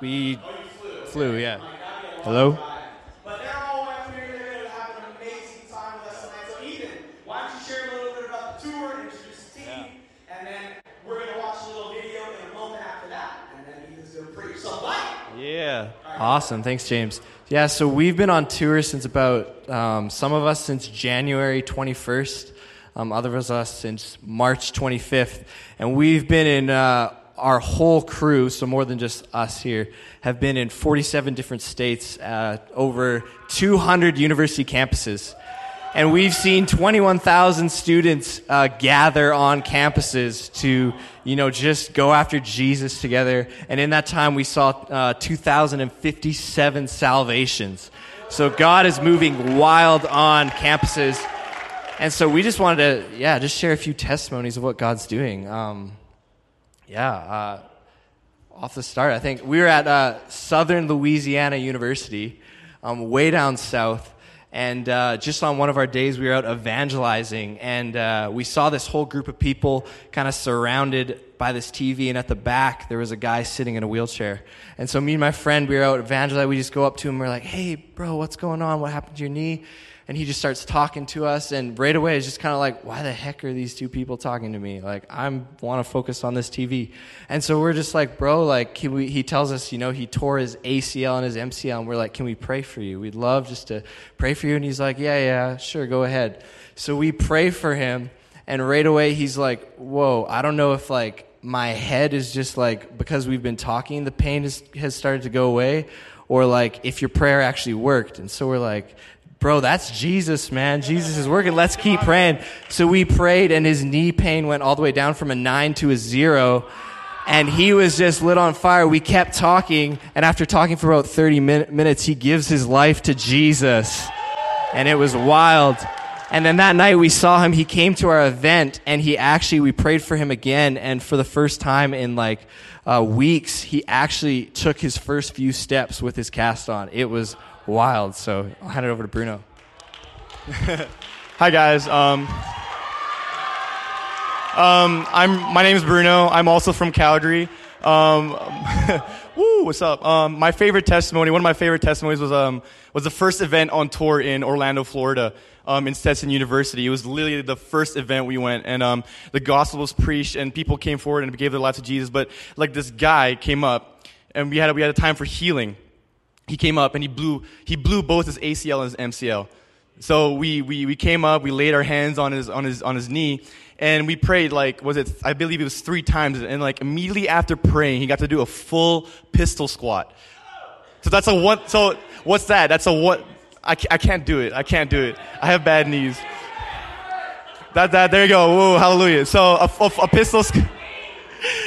We flew, yeah. Hello? But they're all up here. They're going to have an amazing time with us tonight. So Ethan, why don't you share a little bit about the tour, introduce the team, and then we're going to watch a little video in a moment after that. And then Ethan's going to put yourself light. Yeah. Right. Awesome. Thanks, James. Yeah, so we've been on tour since about, some of us since January 21st, other of us since March 25th. And we've been in... our whole crew, so more than just us here, have been in 47 different states, over 200 university campuses. And we've seen 21,000 students gather on campuses to, you know, just go after Jesus together. And in that time, we saw 2,057 salvations. So God is moving wild on campuses. And so we just wanted to, yeah, just share a few testimonies of what God's doing. Off the start, I think we were at Southern Louisiana University, way down south, and just on one of our days we were out evangelizing, and we saw this whole group of people kind of surrounded by this TV, and at the back there was a guy sitting in a wheelchair. And so me and my friend, we were out evangelizing, we just go up to him, we're like, hey, bro, what's going on? What happened to your knee? And he just starts talking to us, and right away it's just kind of like, why the heck are these two people talking to me? Like, I want to focus on this TV. And so we're just like, bro, like, can we, he tells us, you know, he tore his ACL and his MCL, and we're like, can we pray for you? We'd love just to pray for you. And he's like, yeah, sure, go ahead. So we pray for him, and right away he's like, whoa, I don't know if, like, my head is just like, because we've been talking, the pain has started to go away, or, like, if your prayer actually worked. And so we're like... bro, that's Jesus, man. Jesus is working. Let's keep praying. So we prayed, and his knee pain went all the way down from a 9 to a 0, and he was just lit on fire. We kept talking, and after talking for about 30 minutes, he gives his life to Jesus, and it was wild. And then that night we saw him. He came to our event, and he actually, we prayed for him again, and for the first time in, like, weeks, he actually took his first few steps with his cast on. It was wild. So I'll hand it over to Bruno. Hi guys. My name is Bruno. I'm also from Calgary. Woo, what's up? My favorite testimony, one of my favorite testimonies was the first event on tour in Orlando, Florida, in Stetson University. It was literally the first event we went, and the gospel was preached, and people came forward and gave their lives to Jesus. But, like, this guy came up, and we had a time for healing. He came up and he blew both his ACL and his MCL. So we came up, we laid our hands on his knee, and we prayed, like, I believe it was 3 times, and, like, immediately after praying, he got to do a full pistol squat. So that's a what? So what's that? That's a what? I can't do it. I can't do it. I have bad knees. That there you go. Whoa, hallelujah. So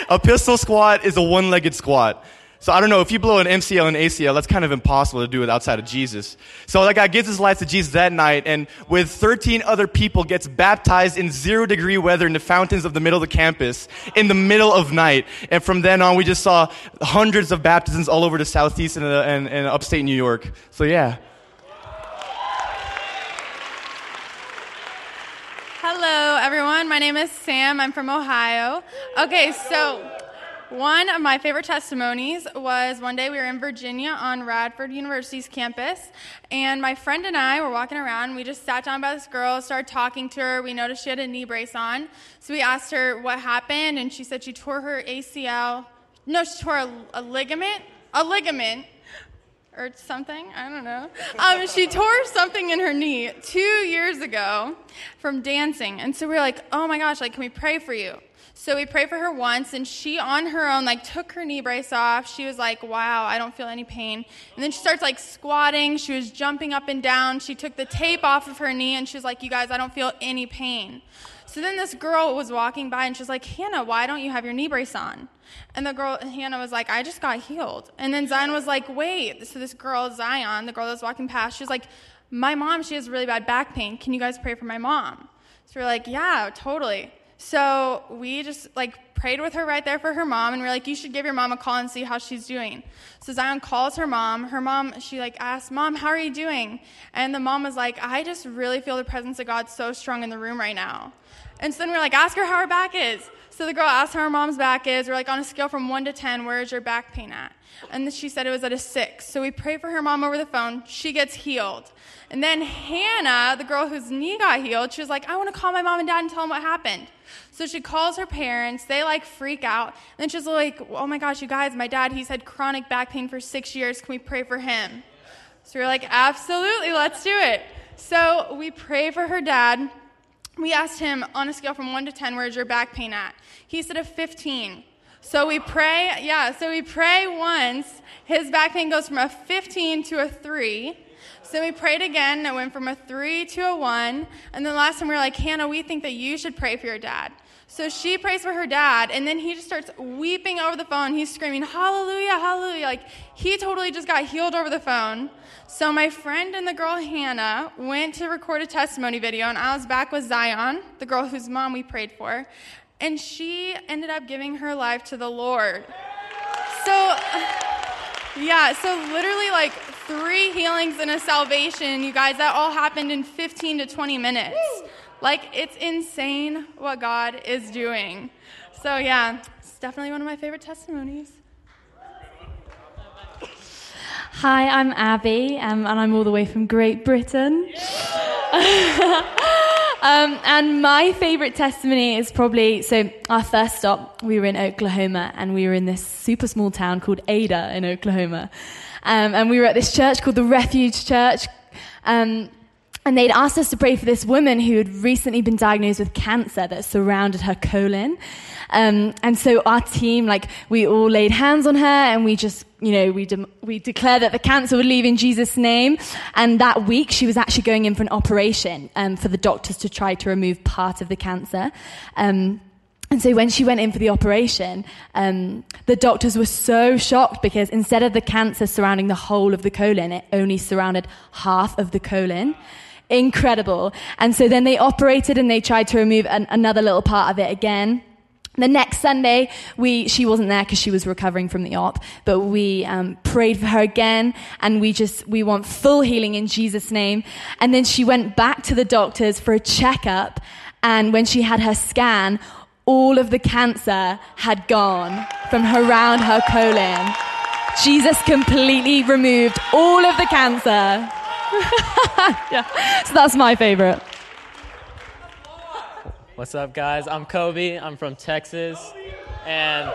a pistol squat is a one-legged squat. So I don't know, if you blow an MCL and ACL, that's kind of impossible to do it outside of Jesus. So that guy gives his life to Jesus that night, and with 13 other people gets baptized in 0-degree weather in the fountains of the middle of the campus in the middle of night. And from then on, we just saw hundreds of baptisms all over the southeast and upstate New York. So yeah. Hello, everyone. My name is Sam. I'm from Ohio. Okay, so... one of my favorite testimonies was one day we were in Virginia on Radford University's campus, and my friend and I were walking around. We just sat down by this girl, started talking to her. We noticed she had a knee brace on, so we asked her what happened, and she said she tore her ACL. No, she tore a ligament. Or something, I don't know. She tore something in her knee 2 years ago from dancing. And so we were like, oh my gosh, like, can we pray for you? So we prayed for her once, and she on her own, like, took her knee brace off. She was like, wow, I don't feel any pain. And then she starts, like, squatting. She was jumping up and down. She took the tape off of her knee, and she was like, you guys, I don't feel any pain. So then this girl was walking by, and she's like, Hannah, why don't you have your knee brace on? And the girl, Hannah, was like, I just got healed. And then Zion was like, wait. So this girl, Zion, the girl that was walking past, she was like, my mom, she has really bad back pain. Can you guys pray for my mom? So we're like, yeah, totally. So we just, like, prayed with her right there for her mom, and we're like, you should give your mom a call and see how she's doing. So Zion calls her mom. Her mom, she, like, asked, Mom, how are you doing? And the mom was like, I just really feel the presence of God so strong in the room right now. And so then we're like, ask her how her back is. So the girl asked how her mom's back is. We're like, on a scale from 1 to 10, where is your back pain at? And then she said it was at a 6. So we pray for her mom over the phone. She gets healed. And then Hannah, the girl whose knee got healed, she was like, I want to call my mom and dad and tell them what happened. So she calls her parents. They, like, freak out. And then she's like, oh, my gosh, you guys, my dad, he's had chronic back pain for 6 years. Can we pray for him? So we're like, absolutely, let's do it. So we pray for her dad. We asked him, on a scale from 1 to 10, where's your back pain at? He said a 15. So we pray, once. His back pain goes from a 15 to a 3. So we prayed again, and it went from a 3 to a 1. And then last time we were like, Hannah, we think that you should pray for your dad. So she prays for her dad, and then he just starts weeping over the phone. He's screaming, hallelujah, hallelujah. Like, he totally just got healed over the phone. So my friend and the girl, Hannah, went to record a testimony video, and I was back with Zion, the girl whose mom we prayed for, and she ended up giving her life to the Lord. So literally, like, 3 healings and a salvation, you guys, that all happened in 15 to 20 minutes. Like, it's insane what God is doing. So, yeah, it's definitely one of my favorite testimonies. Hi, I'm Abby, and I'm all the way from Great Britain. And my favorite testimony is probably, so our first stop, we were in Oklahoma, and we were in this super small town called Ada in Oklahoma. And we were at this church called the Refuge Church, and they'd asked us to pray for this woman who had recently been diagnosed with cancer that surrounded her colon. And so our team, like, we all laid hands on her, and we just, you know, we declared that the cancer would leave in Jesus' name. And that week, she was actually going in for an operation for the doctors to try to remove part of the cancer. And so when she went in for the operation, the doctors were so shocked because instead of the cancer surrounding the whole of the colon, it only surrounded half of the colon. Incredible. And so then they operated and they tried to remove another little part of it again. The next Sunday, she wasn't there because she was recovering from the op, but we prayed for her again, and we want full healing in Jesus' name. And then she went back to the doctors for a checkup, and when she had her scan, all of the cancer had gone from around her colon. Jesus completely removed all of the cancer. Yeah. So that's my favorite. What's up, guys? I'm Kobe. I'm from Texas. And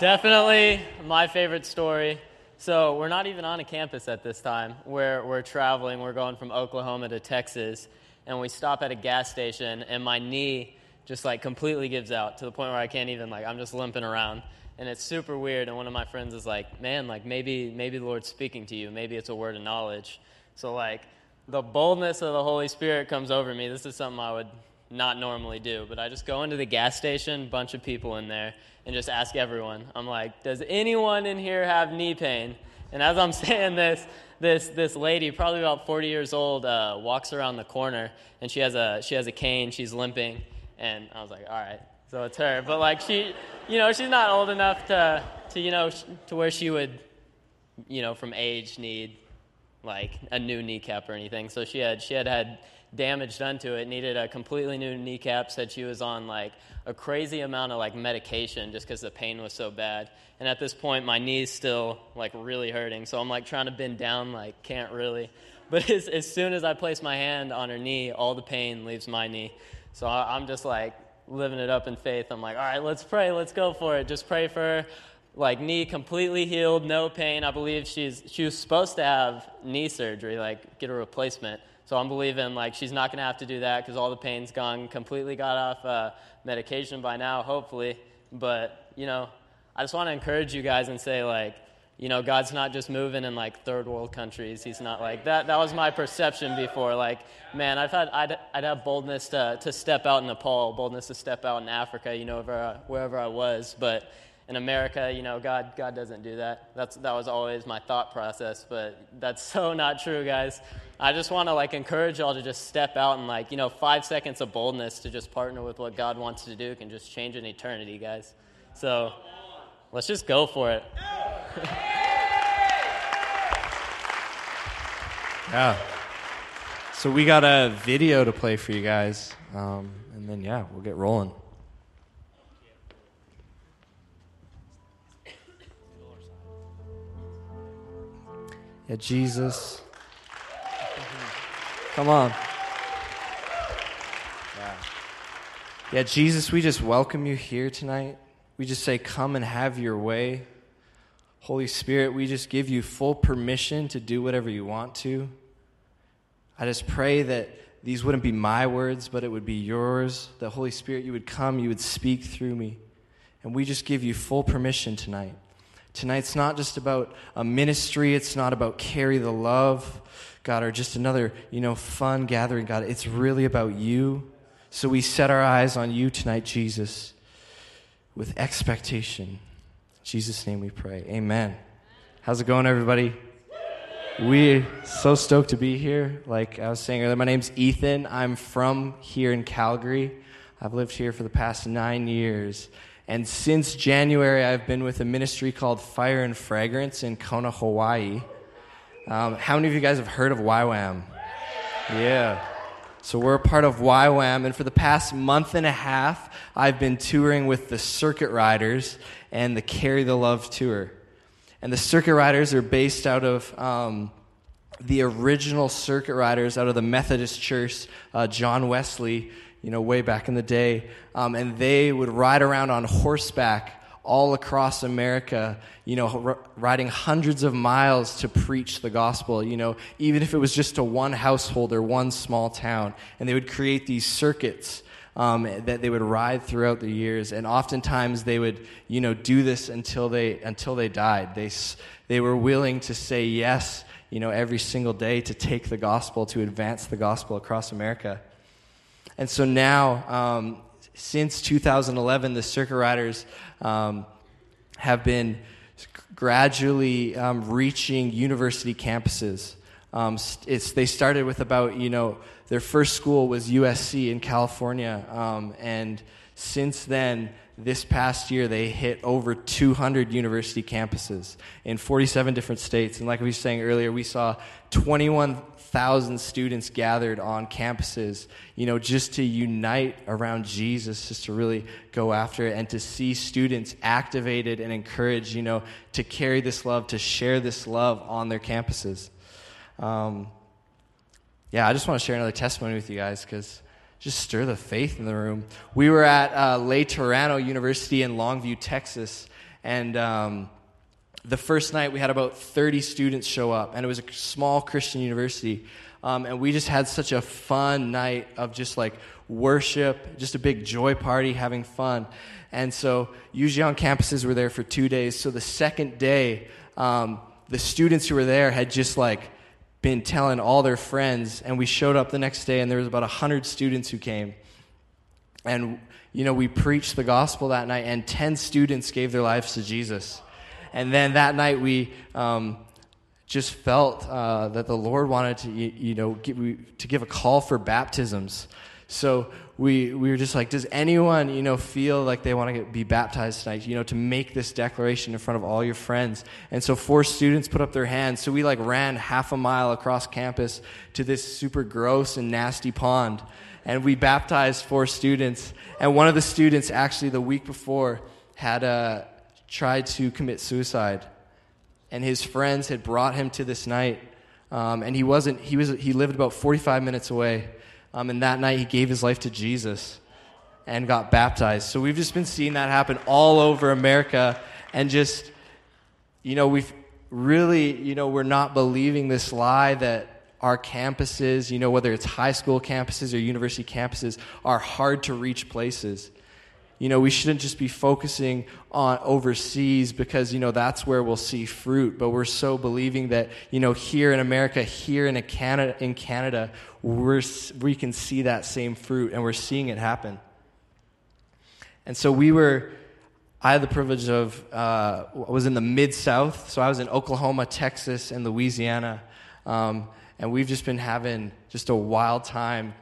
definitely my favorite story. So we're not even on a campus at this time. We're traveling. We're going from Oklahoma to Texas. And we stop at a gas station, and my knee just, like, completely gives out to the point where I can't even, like, I'm just limping around. And it's super weird. And one of my friends is like, man, like, maybe the Lord's speaking to you. Maybe it's a word of knowledge. So, like, the boldness of the Holy Spirit comes over me. This is something I would not normally do. But I just go into the gas station, bunch of people in there, and just ask everyone. I'm like, does anyone in here have knee pain? And as I'm saying this, this lady, probably about 40 years old, walks around the corner, and she has a cane. She's limping. And I was like, all right, so it's her. But, like, she, you know, she's not old enough to you know, to where she would, you know, from age need, like, a new kneecap or anything. So she had damage done to it, needed a completely new kneecap, said she was on, like, a crazy amount of, like, medication just because the pain was so bad. And at this point, my knee's still, like, really hurting. So I'm, like, trying to bend down, like, can't really. But as soon as I place my hand on her knee, all the pain leaves my knee. So I'm just, like, living it up in faith. I'm like, all right, let's pray. Let's go for it. Just pray for her. Like, knee completely healed, no pain. I believe she was supposed to have knee surgery, like, get a replacement. So I'm believing, like, she's not going to have to do that because all the pain's gone. Completely got off medication by now, hopefully. But, you know, I just want to encourage you guys and say, like, you know, God's not just moving in, like, third world countries. He's not like that. That was my perception before. Like, man, I'd have boldness to step out in Nepal, boldness to step out in Africa, you know, wherever I was. But in America, you know, God doesn't do that. That was always my thought process. But that's so not true, guys. I just want to, like, encourage y'all to just step out and, like, you know, 5 seconds of boldness to just partner with what God wants to do can just change an eternity, guys. So let's just go for it. Yeah. So we got a video to play for you guys, and and then, yeah, we'll get rolling. Yeah, Jesus. Come on. Yeah, Jesus, we just welcome you here tonight. We just say, come and have your way. Holy Spirit, we just give you full permission to do whatever you want to. I just pray that these wouldn't be my words, but it would be yours. That Holy Spirit, you would come, you would speak through me. And we just give you full permission tonight. Tonight's not just about a ministry. It's not about Carry the Love, God, or just another, fun gathering, God. It's really about you. So we set our eyes on you tonight, Jesus, with expectation. In Jesus' name we pray. Amen. How's it going, everybody? We're so stoked to be here. Like I was saying earlier, my name's Ethan. I'm from here in Calgary. I've lived here for the past 9 years. And since January, I've been with a ministry called Fire and Fragrance in Kona, Hawaii. How many of you guys have heard of YWAM? Yeah. So we're a part of YWAM, and for the past month and a half, I've been touring with the Circuit Riders and the Carry the Love Tour. And the Circuit Riders are based out of the original Circuit Riders out of the Methodist Church, John Wesley, way back in the day, and they would ride around on horseback all across America, riding hundreds of miles to preach the gospel, even if it was just to one household or one small town. And they would create these circuits that they would ride throughout the years, and oftentimes they would, do this until they died. They were willing to say yes, every single day to take the gospel, to advance the gospel across America. And so now, since 2011, the Circuit Riders have been gradually reaching university campuses. They started with about, their first school was USC in California. And since then, this past year, they hit over 200 university campuses in 47 different states. And like we were saying earlier, we saw 21,000 students gathered on campuses, just to unite around Jesus, just to really go after it, and to see students activated and encouraged, to carry this love, to share this love on their campuses. I just want to share another testimony with you guys, because just stir the faith in the room. We were at Le Torano University in Longview, Texas, and the first night, we had about 30 students show up, and it was a small Christian university, and we just had such a fun night of just, worship, just a big joy party, having fun. And so usually on campuses, we're there for 2 days. So the second day, the students who were there had just, been telling all their friends, and we showed up the next day, and there was about 100 students who came. And, we preached the gospel that night, and 10 students gave their lives to Jesus. And then that night, we just felt that the Lord wanted to, give a call for baptisms. So we were just like, does anyone, feel like they want to be baptized tonight, to make this declaration in front of all your friends? And so 4 students put up their hands. So we, ran half a mile across campus to this super gross and nasty pond, and we baptized 4 students. And one of the students, actually, the week before, had tried to commit suicide, and his friends had brought him to this night, and he lived about 45 minutes away, and that night he gave his life to Jesus and got baptized. So we've just been seeing that happen all over America, and just, we've really, we're not believing this lie that our campuses, whether it's high school campuses or university campuses, are hard to reach places. We shouldn't just be focusing on overseas, because, that's where we'll see fruit. But we're so believing that, here in America, here in Canada, we can see that same fruit, and we're seeing it happen. And so I had the privilege of, I was in the Mid-South, so I was in Oklahoma, Texas, and Louisiana, and we've just been having just a wild time.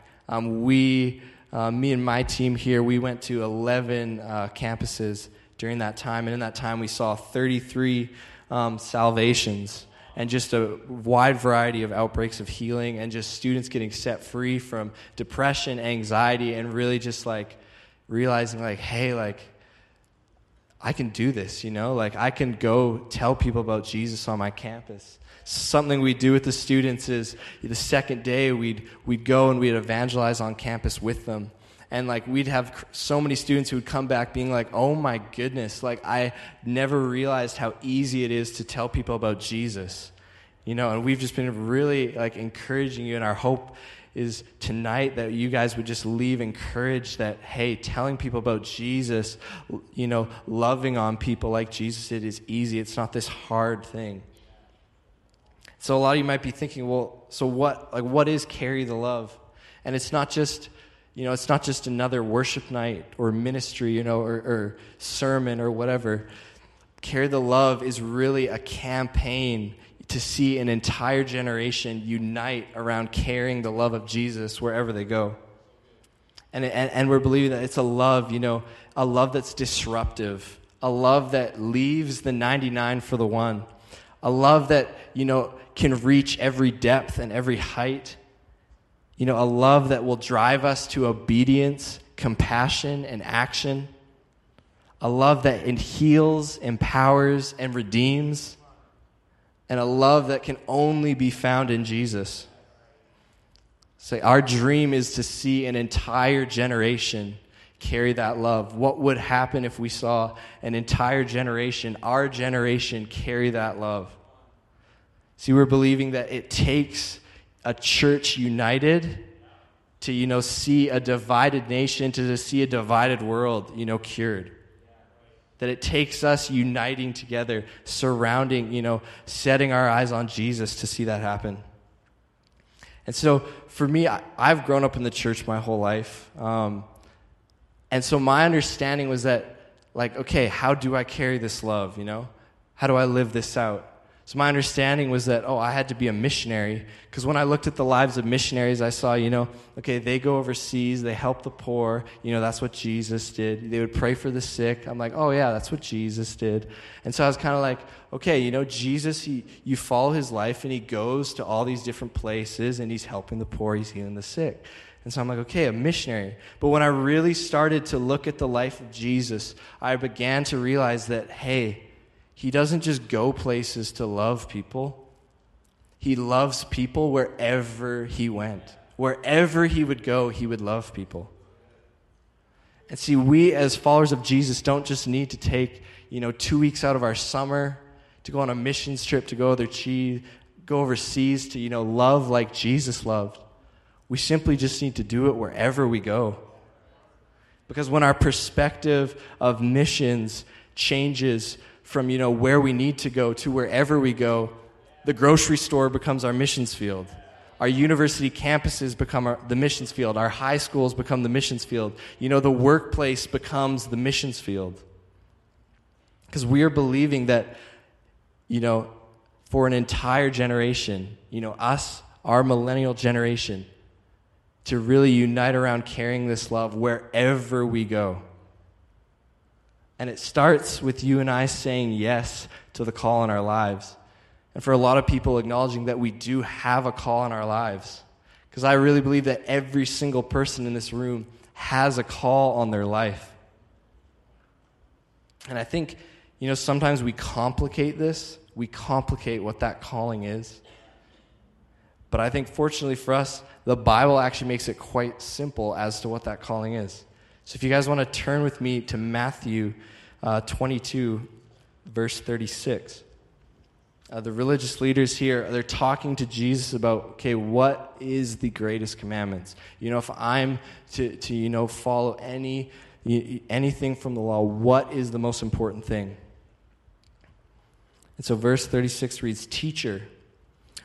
Me and my team here, we went to 11 campuses during that time, and in that time we saw 33 salvations, and just a wide variety of outbreaks of healing and just students getting set free from depression, anxiety, and really just like realizing like, hey, like I can do this, you know, like I can go tell people about Jesus on my campus. Something we do with the students is the second day we'd go and we'd evangelize on campus with them. And, like, we'd have so many students who would come back being like, oh, my goodness, like, I never realized how easy it is to tell people about Jesus, you know, and we've just been really, like, encouraging you, and our hope is tonight that you guys would just leave encouraged that, hey, telling people about Jesus, you know, loving on people like Jesus did is easy. It's not this hard thing. So a lot of you might be thinking, well, so what, like, what is Carry the Love? And it's not just... you know, it's not just another worship night or ministry, you know, or sermon or whatever. Carry the Love is really a campaign to see an entire generation unite around carrying the love of Jesus wherever they go. And we're believing that it's a love, you know, a love that's disruptive, a love that leaves the 99 for the one, a love that, you know, can reach every depth and every height. You know, a love that will drive us to obedience, compassion, and action. A love that heals, empowers, and redeems. And a love that can only be found in Jesus. So our dream is to see an entire generation carry that love. What would happen if we saw an entire generation, our generation, carry that love? See, we're believing that it takes a church united to, you know, see a divided nation, to see a divided world, you know, cured. That it takes us uniting together, surrounding, you know, setting our eyes on Jesus to see that happen. And so for me, I've grown up in the church my whole life. And so my understanding was that, like, okay, how do I carry this love, you know? How do I live this out? So my understanding was that, oh, I had to be a missionary, because when I looked at the lives of missionaries, I saw, you know, okay, they go overseas, they help the poor, you know, that's what Jesus did. They would pray for the sick. I'm like, oh, yeah, that's what Jesus did. And so I was kind of like, okay, you know, Jesus, you follow his life, and he goes to all these different places, and he's helping the poor, he's healing the sick. And so I'm like, okay, a missionary. But when I really started to look at the life of Jesus, I began to realize that, hey, he doesn't just go places to love people. He loves people wherever he went. Wherever he would go, he would love people. And see, we as followers of Jesus don't just need to take, you know, 2 weeks out of our summer to go on a missions trip, to go overseas to, you know, love like Jesus loved. We simply just need to do it wherever we go. Because when our perspective of missions changes from, you know, where we need to go to wherever we go, the grocery store becomes our missions field. Our university campuses become the missions field. Our high schools become the missions field. You know, the workplace becomes the missions field. Because we are believing that, you know, for an entire generation, you know, us, our millennial generation, to really unite around carrying this love wherever we go. And it starts with you and I saying yes to the call in our lives. And for a lot of people, acknowledging that we do have a call in our lives. Because I really believe that every single person in this room has a call on their life. And I think, you know, sometimes we complicate this. We complicate what that calling is. But I think, fortunately for us, the Bible actually makes it quite simple as to what that calling is. So if you guys want to turn with me to Matthew 22, verse 36. The religious leaders here, they're talking to Jesus about, okay, what is the greatest commandments? You know, if I'm to you know, follow anything from the law, what is the most important thing? And so verse 36 reads, "Teacher,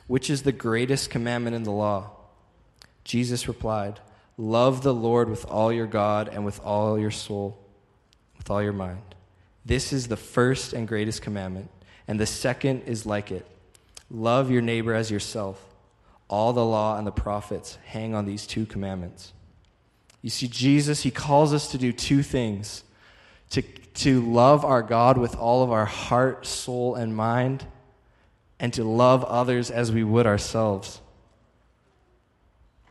which is the greatest commandment in the law?" Jesus replied, "Love the Lord with all your God and with all your soul, with all your mind. This is the first and greatest commandment, and the second is like it. Love your neighbor as yourself. All the law and the prophets hang on these two commandments." You see, Jesus, he calls us to do two things. To love our God with all of our heart, soul, and mind, and to love others as we would ourselves.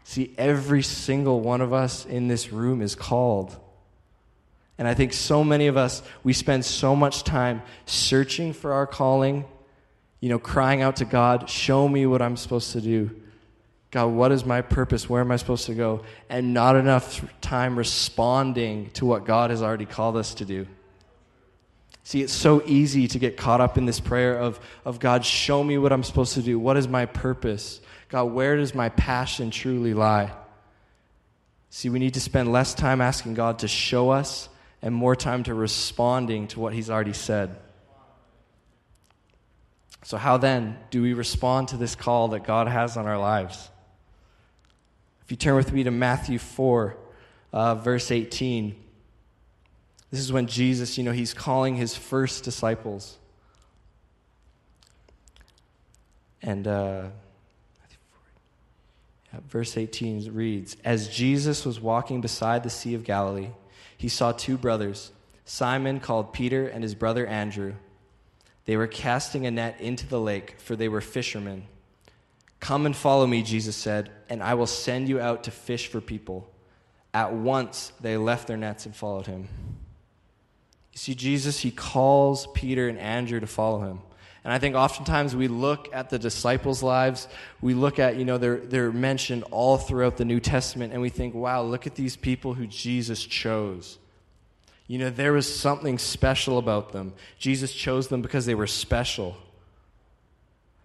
See, every single one of us in this room is called. And I think so many of us, we spend so much time searching for our calling, crying out to God, show me what I'm supposed to do. God, what is my purpose? Where am I supposed to go? And not enough time responding to what God has already called us to do. See, it's so easy to get caught up in this prayer of God, show me what I'm supposed to do. What is my purpose? God, where does my passion truly lie? See, we need to spend less time asking God to show us and more time to responding to what he's already said. So how then do we respond to this call that God has on our lives? If you turn with me to Matthew 4, verse 18, this is when Jesus, he's calling his first disciples. And verse 18 reads, as Jesus was walking beside the Sea of Galilee, he saw two brothers, Simon called Peter and his brother Andrew. They were casting a net into the lake, for they were fishermen. Come and follow me, Jesus said, and I will send you out to fish for people. At once they left their nets and followed him. You see, Jesus, he calls Peter and Andrew to follow him. And I think oftentimes we look at the disciples' lives, we look at, they're mentioned all throughout the New Testament, and we think, wow, look at these people who Jesus chose. There was something special about them. Jesus chose them because they were special.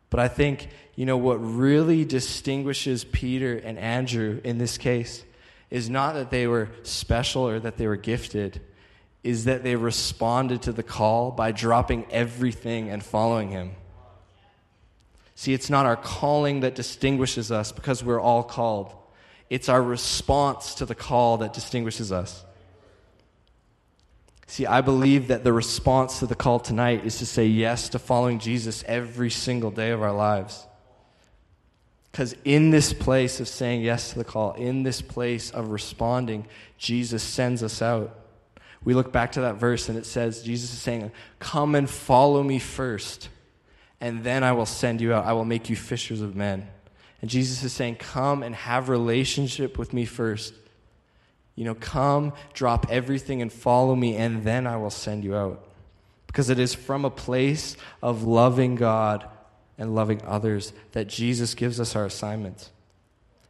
But I think, what really distinguishes Peter and Andrew in this case is not that they were special or that they were gifted, is that they responded to the call by dropping everything and following him. See, it's not our calling that distinguishes us because we're all called. It's our response to the call that distinguishes us. See, I believe that the response to the call tonight is to say yes to following Jesus every single day of our lives. Because in this place of saying yes to the call, in this place of responding, Jesus sends us out. We look back to that verse and it says, Jesus is saying, come and follow me first, and then I will send you out. I will make you fishers of men. And Jesus is saying, come and have relationship with me first. Come, drop everything and follow me, and then I will send you out. Because it is from a place of loving God and loving others that Jesus gives us our assignment.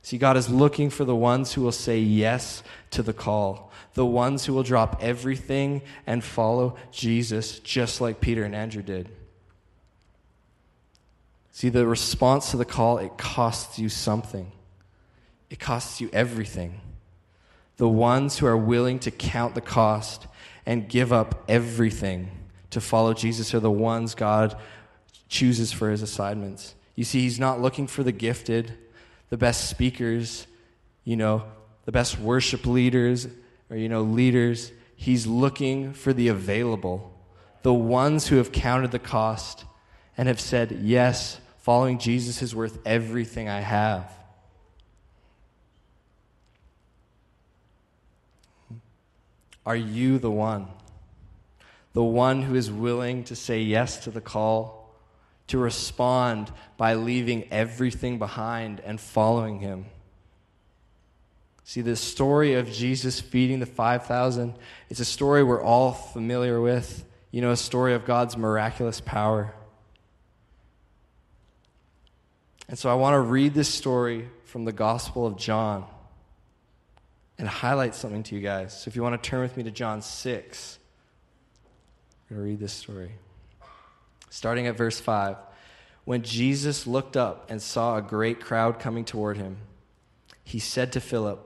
See, God is looking for the ones who will say yes to the call, the ones who will drop everything and follow Jesus, just like Peter and Andrew did. See, the response to the call, it costs you something. It costs you everything. The ones who are willing to count the cost and give up everything to follow Jesus are the ones God chooses for his assignments. You see, he's not looking for the gifted, the best speakers, the best worship leaders or, leaders. He's looking for the available, the ones who have counted the cost and have said, yes, following Jesus is worth everything I have. Are you the one who is willing to say yes to the call, to respond by leaving everything behind and following him? See, the story of Jesus feeding the 5,000, it's a story we're all familiar with, a story of God's miraculous power. And so I want to read this story from the Gospel of John and highlight something to you guys. So if you want to turn with me to John 6, we're going to read this story. Starting at verse 5, when Jesus looked up and saw a great crowd coming toward him, he said to Philip,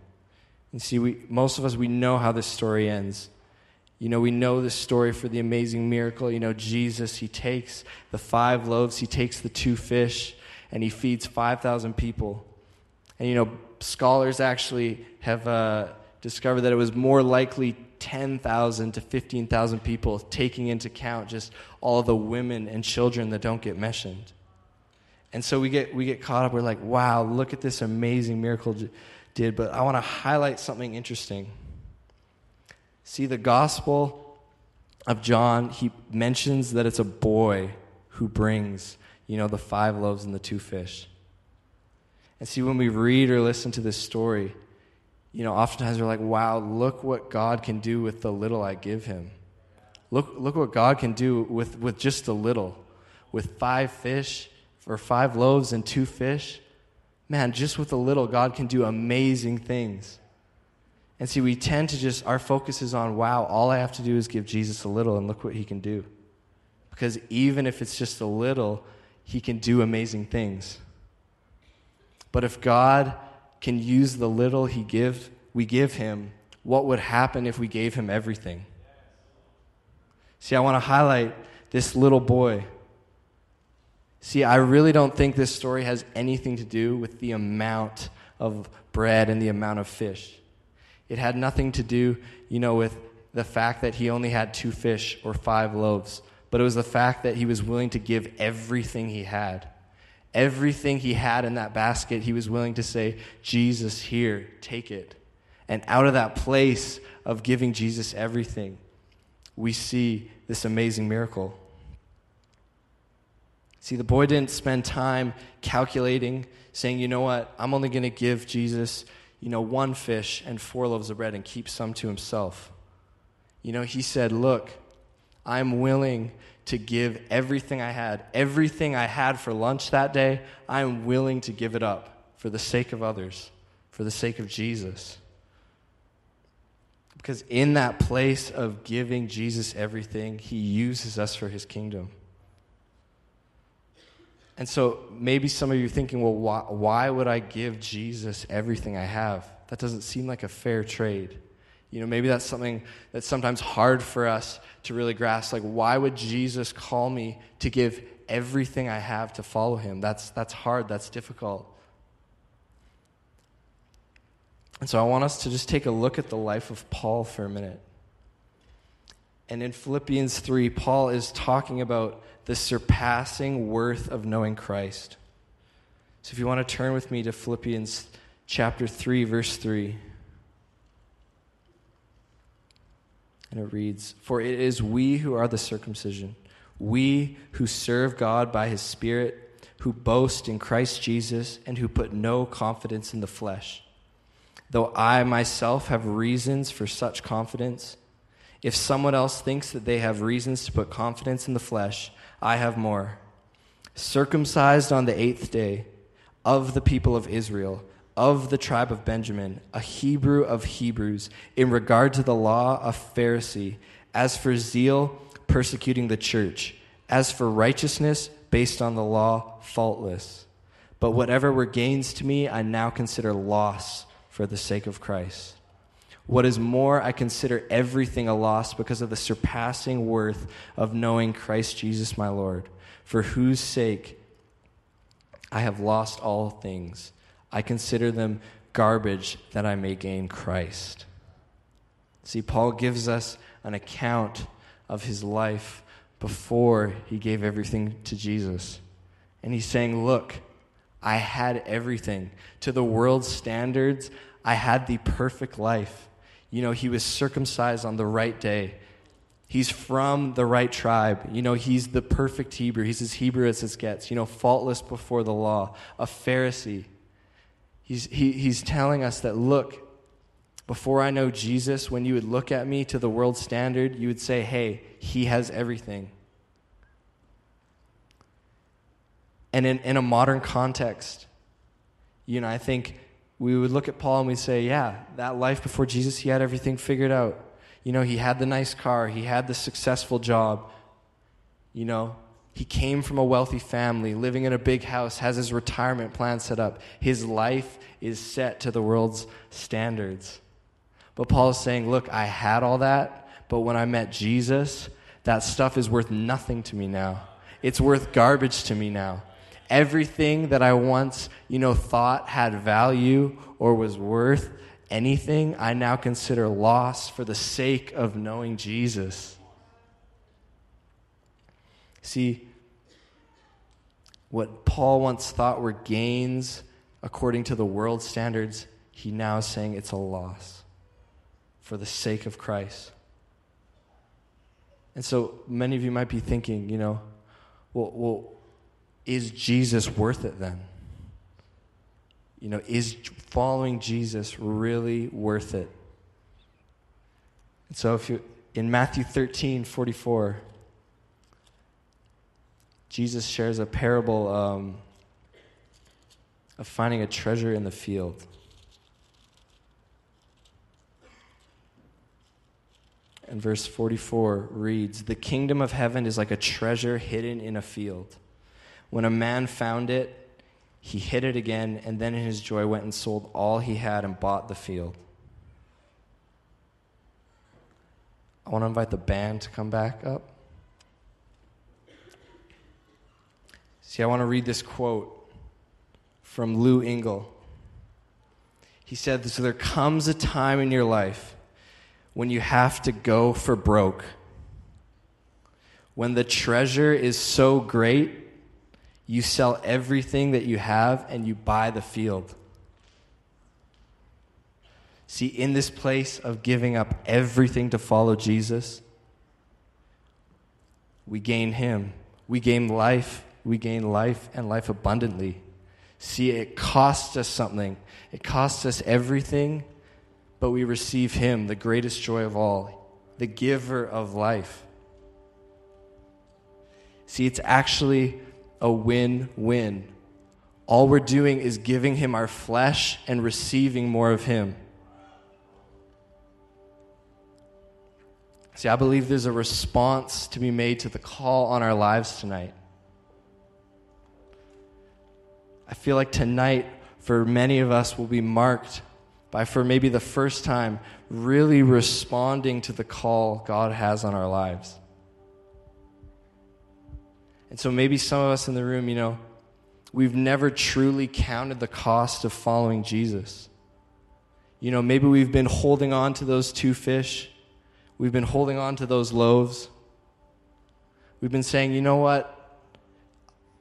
And see, most of us, we know how this story ends. We know this story for the amazing miracle. Jesus, he takes the 5 loaves, he takes the 2 fish, and he feeds 5,000 people. And, you know, scholars actually have discovered that it was more likely 10,000 to 15,000 people, taking into account just all the women and children that don't get mentioned. And so we get caught up. We're like, wow, look at this amazing miracle did. But I want to highlight something interesting. See, the Gospel of John, he mentions that it's a boy who brings, you know, the 5 loaves and the 2 fish. And see, when we read or listen to this story, you know, oftentimes we're like, wow, look what God can do with the little I give him. Look what God can do with just a little, with 5 fish or 5 loaves and 2 fish. Man, just with a little, God can do amazing things. And see, we tend to just, our focus is on, wow, all I have to do is give Jesus a little and look what he can do. Because even if it's just a little, he can do amazing things. But if God can use the little we give him, what would happen if we gave him everything? See, I want to highlight this little boy. See, I really don't think this story has anything to do with the amount of bread and the amount of fish. It had nothing to do, you know, with the fact that he only had 2 fish or 5 loaves, but it was the fact that he was willing to give everything he had. Everything he had in that basket, he was willing to say, Jesus, here, take it. And out of that place of giving Jesus everything, we see this amazing miracle. See, the boy didn't spend time calculating, saying, you know what, I'm only going to give Jesus, you know, 1 fish and 4 loaves of bread and keep some to himself. You know, he said, look, I'm willing to give everything I had. Everything I had for lunch that day, I am willing to give it up for the sake of others, for the sake of Jesus. Because in that place of giving Jesus everything, he uses us for his kingdom. And so maybe some of you are thinking, well, why would I give Jesus everything I have? That doesn't seem like a fair trade. You know, maybe that's something that's sometimes hard for us to really grasp. Like, why would Jesus call me to give everything I have to follow him? That's hard. That's difficult. And so I want us to just take a look at the life of Paul for a minute. And in Philippians 3, Paul is talking about the surpassing worth of knowing Christ. So if you want to turn with me to Philippians chapter 3, verse 3. And it reads, for it is we who are the circumcision, we who serve God by his Spirit, who boast in Christ Jesus, and who put no confidence in the flesh. Though I myself have reasons for such confidence, if someone else thinks that they have reasons to put confidence in the flesh, I have more. Circumcised on the 8th day, of the people of Israel, of the tribe of Benjamin, a Hebrew of Hebrews, in regard to the law, a Pharisee, as for zeal, persecuting the church, as for righteousness, based on the law, faultless. But whatever were gains to me, I now consider loss for the sake of Christ. What is more, I consider everything a loss because of the surpassing worth of knowing Christ Jesus my Lord, for whose sake I have lost all things. I consider them garbage that I may gain Christ. See, Paul gives us an account of his life before he gave everything to Jesus. And he's saying, look, I had everything. To the world's standards, I had the perfect life. You know, he was circumcised on the right day. He's from the right tribe. You know, he's the perfect Hebrew. He's as Hebrew as it gets. You know, faultless before the law. A Pharisee. He's telling us that, look, before I know Jesus, when you would look at me to the world standard, you would say, hey, he has everything. And in a modern context, you know, I think we would look at Paul and we'd say, yeah, that life before Jesus, he had everything figured out. You know, he had the nice car. He had the successful job. You know, he came from a wealthy family, living in a big house, has his retirement plan set up. His life is set to the world's standards. But Paul is saying, look, I had all that, but when I met Jesus, that stuff is worth nothing to me now. It's worth garbage to me now. everything that I once, thought had value or was worth anything, I now consider loss for the sake of knowing Jesus. See, what Paul once thought were gains according to the world's standards, he now is saying it's a loss for the sake of Christ. And so many of you might be thinking, well, is Jesus worth it then? Is following Jesus really worth it? And so in Matthew 13:44, Jesus shares a parable of finding a treasure in the field. And verse 44 reads, "The kingdom of heaven is like a treasure hidden in a field. When a man found it, he hid it again, and then in his joy went and sold all he had and bought the field." I want to invite the band to come back up. See, I want to read this quote from Lou Engle. He said, "So there comes a time in your life when you have to go for broke. When the treasure is so great, you sell everything that you have and you buy the field." See, in this place of giving up everything to follow Jesus, we gain him. We gain life. We gain life and life abundantly. See, it costs us something. It costs us everything, but we receive him, the greatest joy of all, the giver of life. See, it's actually a win-win. All we're doing is giving him our flesh and receiving more of him. See, I believe there's a response to be made to the call on our lives tonight. I feel like tonight, for many of us, will be marked by, for maybe the first time, really responding to the call God has on our lives. And so maybe some of us in the room, we've never truly counted the cost of following Jesus. Maybe we've been holding on to those two fish. We've been holding on to those loaves. We've been saying, what?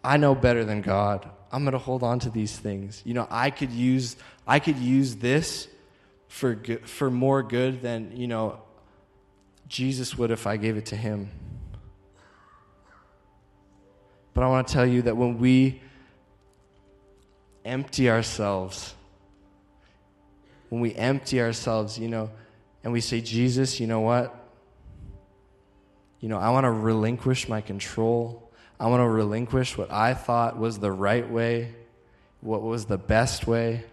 I know better than God. I'm going to hold on to these things. I could use this for more good than, Jesus would if I gave it to him. But I want to tell you that when we empty ourselves, and we say, "Jesus, what? I want to relinquish my control. I want to relinquish what I thought was the right way, what was the best way."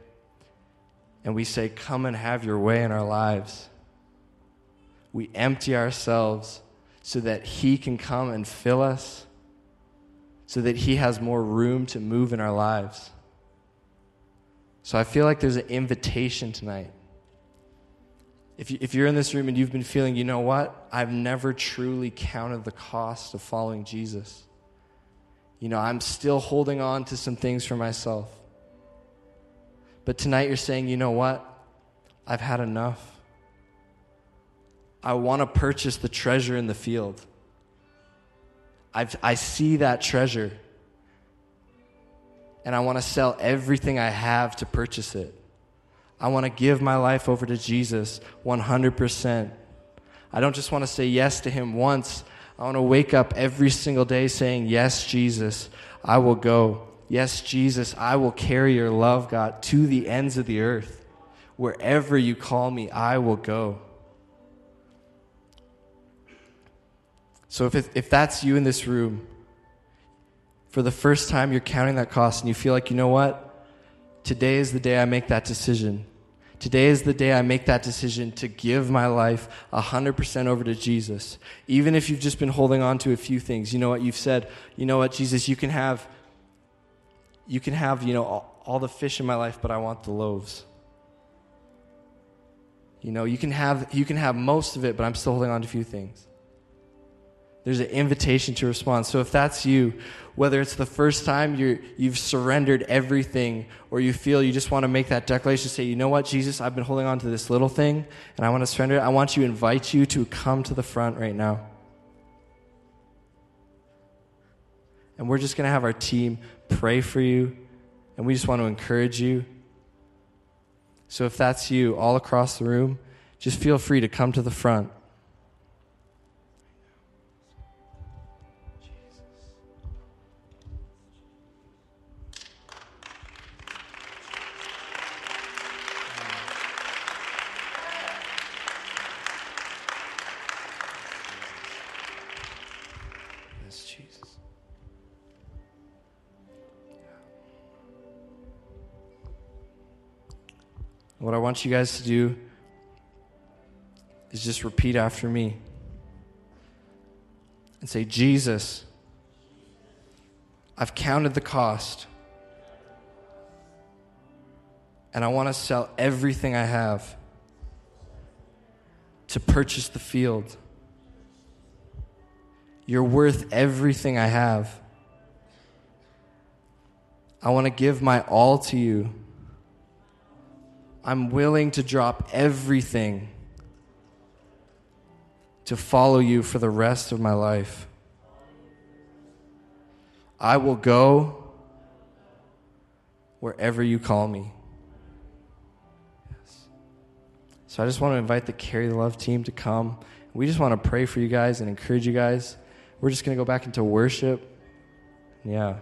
And we say, "Come and have your way in our lives." We empty ourselves so that he can come and fill us, so that he has more room to move in our lives. So I feel like there's an invitation tonight. If you're in this room and you've been feeling, I've never truly counted the cost of following Jesus. I'm still holding on to some things for myself. But tonight you're saying, I've had enough. I want to purchase the treasure in the field. I see that treasure. And I want to sell everything I have to purchase it. I want to give my life over to Jesus 100%. I don't just want to say yes to him once. I want to wake up every single day saying, "Yes, Jesus, I will go. Yes, Jesus, I will carry your love, God, to the ends of the earth. Wherever you call me, I will go." So if that's you in this room, for the first time you're counting that cost and you feel like, today is the day I make that decision. Today is the day I make that decision to give my life 100% over to Jesus. Even if you've just been holding on to a few things, you've said, Jesus, you can have, all the fish in my life, but I want the loaves. You can have most of it, but I'm still holding on to a few things. there's an invitation to respond. So if that's you, whether it's the first time you've surrendered everything, or you feel you just want to make that declaration, say, you know what, Jesus, I've been holding on to this little thing, and I want to surrender it. I want to invite you to come to the front right now. And we're just going to have our team pray for you, and we just want to encourage you. So if that's you, all across the room, just feel free to come to the front. What I want you guys to do is just repeat after me and say, Jesus, I've counted the cost, and I want to sell everything I have to purchase the field. You're worth everything I have. I want to give my all to you. I'm willing to drop everything to follow you for the rest of my life. I will go wherever you call me. Yes. So I just want to invite the Carry the Love team to come. We just want to pray for you guys and encourage you guys. We're just going to go back into worship. Yeah.